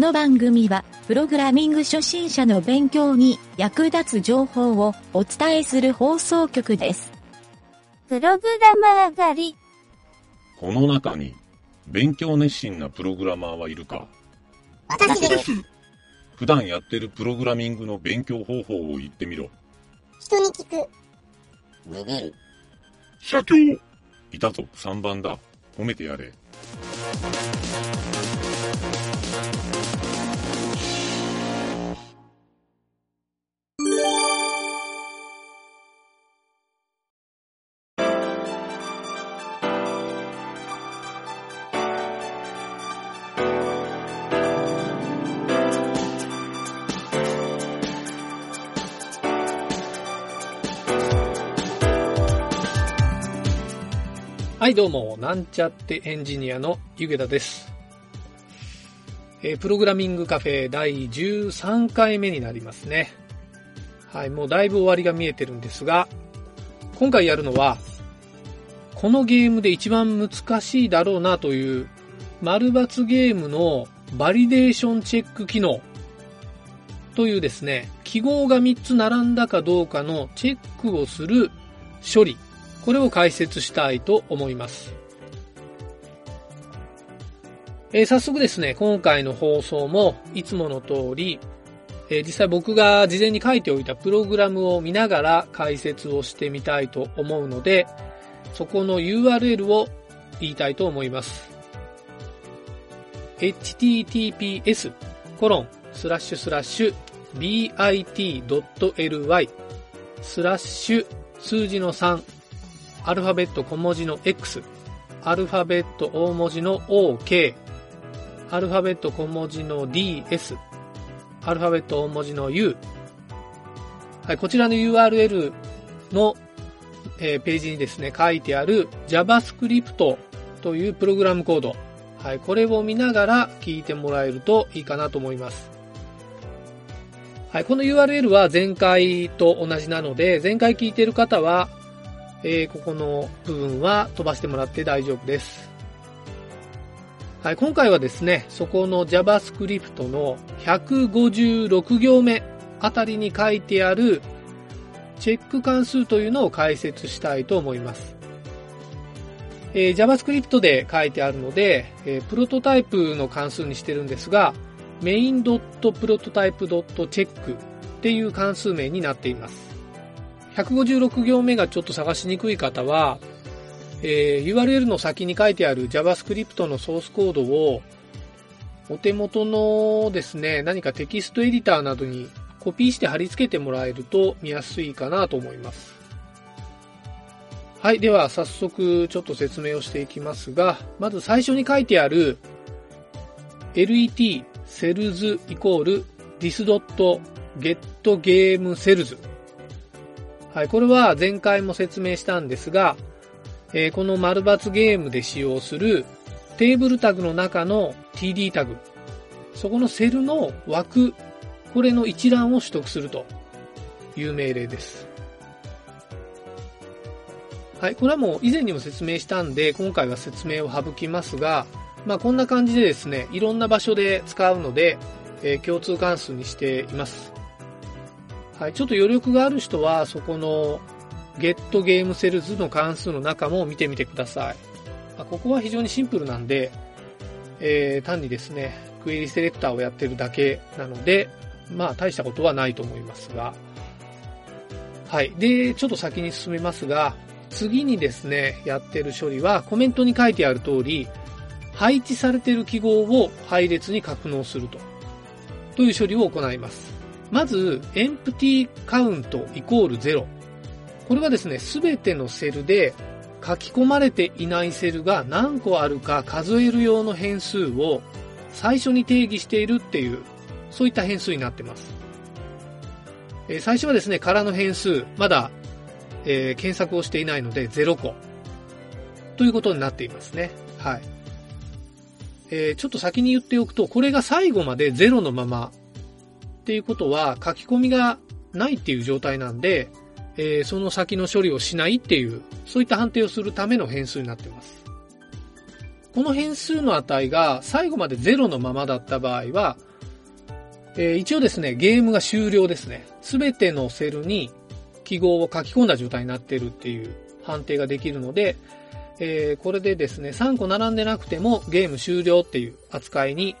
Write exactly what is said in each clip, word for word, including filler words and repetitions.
の番組はプログラミング初心者の勉強に役立つ情報をお伝えする放送局です。プログラマー狩り。この中に勉強熱心なプログラマーはいるか？私です。普段やってるプログラミングの勉強方法を言ってみろ。人に聞く。逃げる。社長いたぞ。さんばんだ。褒めてやれ。はいどうも、なんちゃってエンジニアのゆげたです。えー、プログラミングカフェだいじゅうさんかいめになりますね。はい、もうだいぶ終わりが見えてるんですが、今回やるのはこのゲームで一番難しいだろうなという○×ゲームのバリデーションチェック機能というですね、記号がみっつ並んだかどうかのチェックをする処理、これを解説したいと思います。えー、早速ですね、今回の放送もいつもの通り、えー、実際僕が事前に書いておいたプログラムを見ながら解説をしてみたいと思うので、そこの ユーアールエル を言いたいと思います。 エイチティーティーピーエスコロンスラッシュスラッシュビットドットエルワイスラッシュ数字のさんアルファベット小文字のエックス アルファベット大文字の OK、 アルファベット小文字の ディーエス、 アルファベット大文字の U、はい、こちらの ユーアールエル の、えー、ページにですね書いてある JavaScript というプログラムコード、はい、これを見ながら聞いてもらえるといいかなと思います。はい、この ユーアールエル は前回と同じなので、前回聞いている方はえー、ここの部分は飛ばしてもらって大丈夫です。はい、今回はですね、そこの JavaScript のひゃくごじゅうろくぎょうめあたりに書いてあるチェック関数というのを解説したいと思います。えー、JavaScript で書いてあるので、えー、プロトタイプの関数にしてるんですが、メインドットプロトタイプドットチェック っていう関数名になっています。ひゃくごじゅうろく行目がちょっと探しにくい方は、えー、ユーアールエル の先に書いてある JavaScript のソースコードをお手元のですね、何かテキストエディターなどにコピーして貼り付けてもらえると見やすいかなと思います。はい、では早速ちょっと説明をしていきますが、まず最初に書いてある let cells イコール this.getGameCells、はい、これは前回も説明したんですが、えー、この○×ゲームで使用するテーブルタグの中の ティーディー タグ、そこのセルの枠、これの一覧を取得するという命令です。はい、これはもう以前にも説明したんで、今回は説明を省きますが、まあ、こんな感じでですね、いろんな場所で使うので、えー、共通関数にしています。はい、ちょっと余力がある人はそこの getGameCells の関数の中も見てみてください。まあ、ここは非常にシンプルなんで、えー、単にですねクエリセレクターをやってるだけなので、まあ大したことはないと思いますが、はい、でちょっと先に進めますが、次にですねやってる処理はコメントに書いてある通り、配置されている記号を配列に格納するとという処理を行います。まず、エンプティーカウントイコールゼロ。これはですね、すべてのセルで書き込まれていないセルが何個あるか数える用の変数を最初に定義しているっていう、そういった変数になってます。えー、最初はですね、空の変数、まだ、えー、検索をしていないのでゼロこ。ということになっていますね。はい。えー、ちょっと先に言っておくと、これが最後までゼロのまま、っていうことは書き込みがないっていう状態なんで、えー、その先の処理をしないっていう、そういった判定をするための変数になってます。この変数の値が最後までゼロのままだった場合は、えー、一応ですね、ゲームが終了ですね。すべてのセルに記号を書き込んだ状態になっているっていう判定ができるので、えー、これでですね、さんこ並んでなくてもゲーム終了っていう扱いに、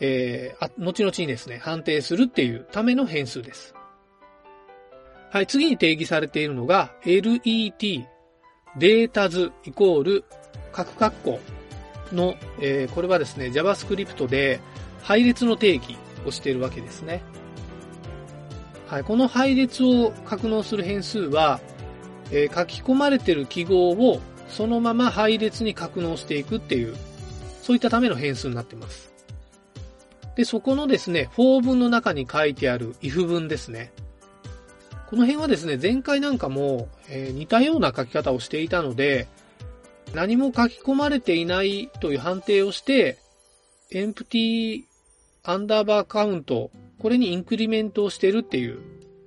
えー、あ後々にですね、判定するっていうための変数です。はい、次に定義されているのが let データ図イコール各括弧の、えー、これはですね JavaScript で配列の定義をしているわけですね。はい、この配列を格納する変数は、えー、書き込まれている記号をそのまま配列に格納していくっていうそういったための変数になっています。で、そこのですね for 文の中に書いてある if 文ですね。この辺はですね、前回なんかも、えー、似たような書き方をしていたので、何も書き込まれていないという判定をして、エンプティアンダーバーカウント、これにインクリメントをしているっていう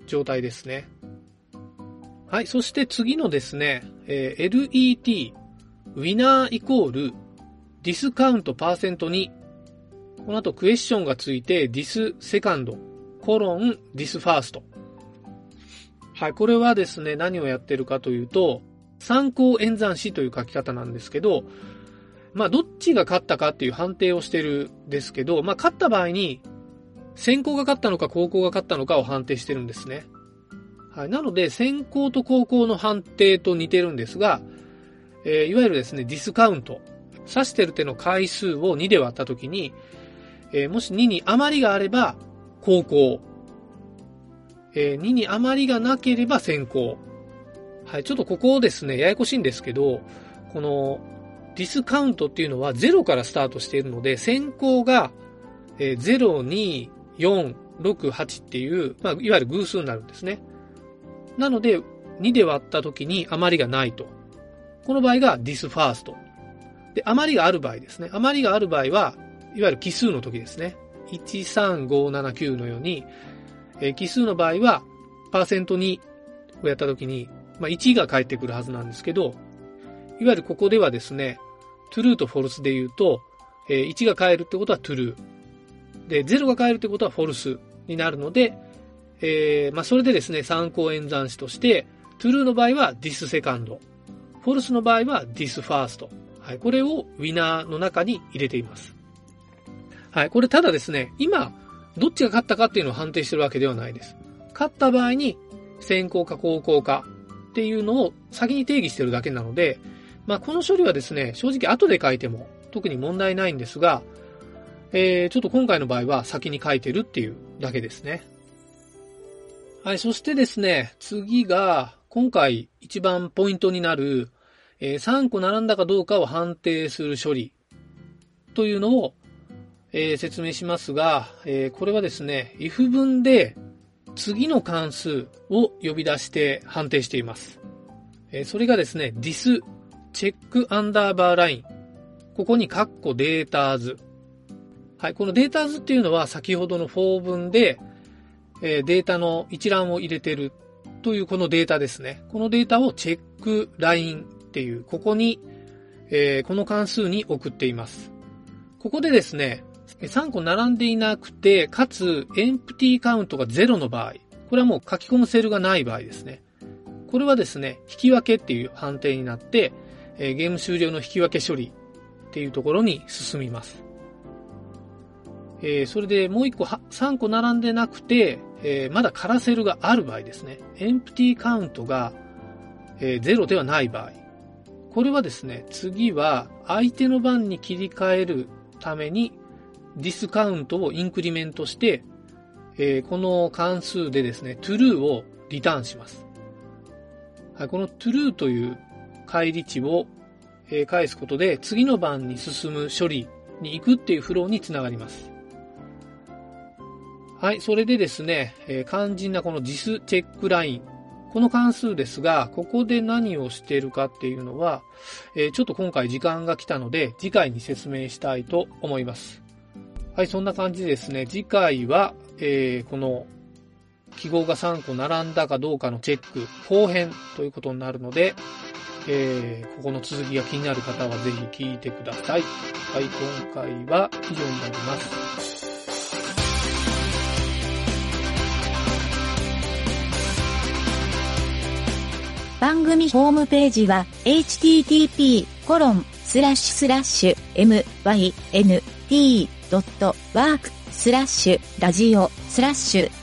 状態ですね。はい、そして次のですね、えー、let ウィナーイコールディスカウントパーセントに、この後クエスチョンがついて、ディスセカンド、コロン、ディスファースト。はい、これはですね、何をやってるかというと、参考演算子という書き方なんですけど、まあ、どっちが勝ったかっていう判定をしてるんですけど、まあ、勝った場合に、先行が勝ったのか後攻が勝ったのかを判定してるんですね。はい、なので、先行と後攻の判定と似てるんですが、えー、いわゆるですね、ディスカウント。指してる手の回数をにで割ったときに、えー、もしにに余りがあれば、後攻。えー、にに余りがなければ先行。はい、ちょっとここですね、ややこしいんですけど、このディスカウントっていうのはゼロからスタートしているので、先行がゼロ、に、よん、ろく、はちっていう、まあ、いわゆる偶数になるんですね。なので、にで割った時に余りがないと。この場合がディスファースト。で、余りがある場合ですね。余りがある場合は、いわゆる奇数の時ですね。いち、さん、ご、なな、きゅうのように、え、奇数の場合は、パーセントにをやったときに、まあ、いちが返ってくるはずなんですけど、いわゆるここではですね、true と false で言うと、えー、いちが返るってことは true。で、ゼロが返るってことは false になるので、えー、まあ、それでですね、参考演算子として、true の場合は this second。false の場合は this first。はい、これを winner の中に入れています。はい、これただですね、今、どっちが勝ったかっていうのを判定してるわけではないです。勝った場合に先行か後攻かっていうのを先に定義してるだけなので、まあこの処理はですね、正直後で書いても特に問題ないんですが、えー、ちょっと今回の場合は先に書いてるっていうだけですね。はい、そしてですね、次が今回一番ポイントになる、えー、さんこ並んだかどうかを判定する処理というのをえー、説明しますが、えー、これはですね、if 文で次の関数を呼び出して判定しています。えー、それがですね、this check underbar line。ここにカッコデータ図。はい、このデータ図っていうのは先ほどの for 文で、えー、データの一覧を入れてるというこのデータですね。このデータを checkline っていう、ここに、えー、この関数に送っています。ここでですね、さんこ並んでいなくて、かつ、エンプティカウントがゼロの場合。これはもう書き込むセルがない場合ですね。これはですね、引き分けっていう判定になって、ゲーム終了の引き分け処理っていうところに進みます。えー、それでもういっこ、さんこ並んでなくて、えー、まだ空セルがある場合ですね。エンプティカウントがゼロではない場合。これはですね、次は相手の番に切り替えるために、ディスカウントをインクリメントして、えー、この関数でですね、true をリターンします。はい、この true という返り値を、えー、返すことで、次の番に進む処理に行くっていうフローにつながります。はい、それでですね、えー、肝心なこの this チェックライン。この関数ですが、ここで何をしているかっていうのは、えー、ちょっと今回時間が来たので、次回に説明したいと思います。はい、そんな感じでですね、次回は、えー、この記号がさんこ並んだかどうかのチェック後編ということになるので、えー、ここの続きが気になる方はぜひ聞いてください。はい、今回は以上になります。番組ホームページは エイチティーティーピーコロンスラッシュスラッシュエムワイエヌティードットワークスラッシュラジオスラッシュ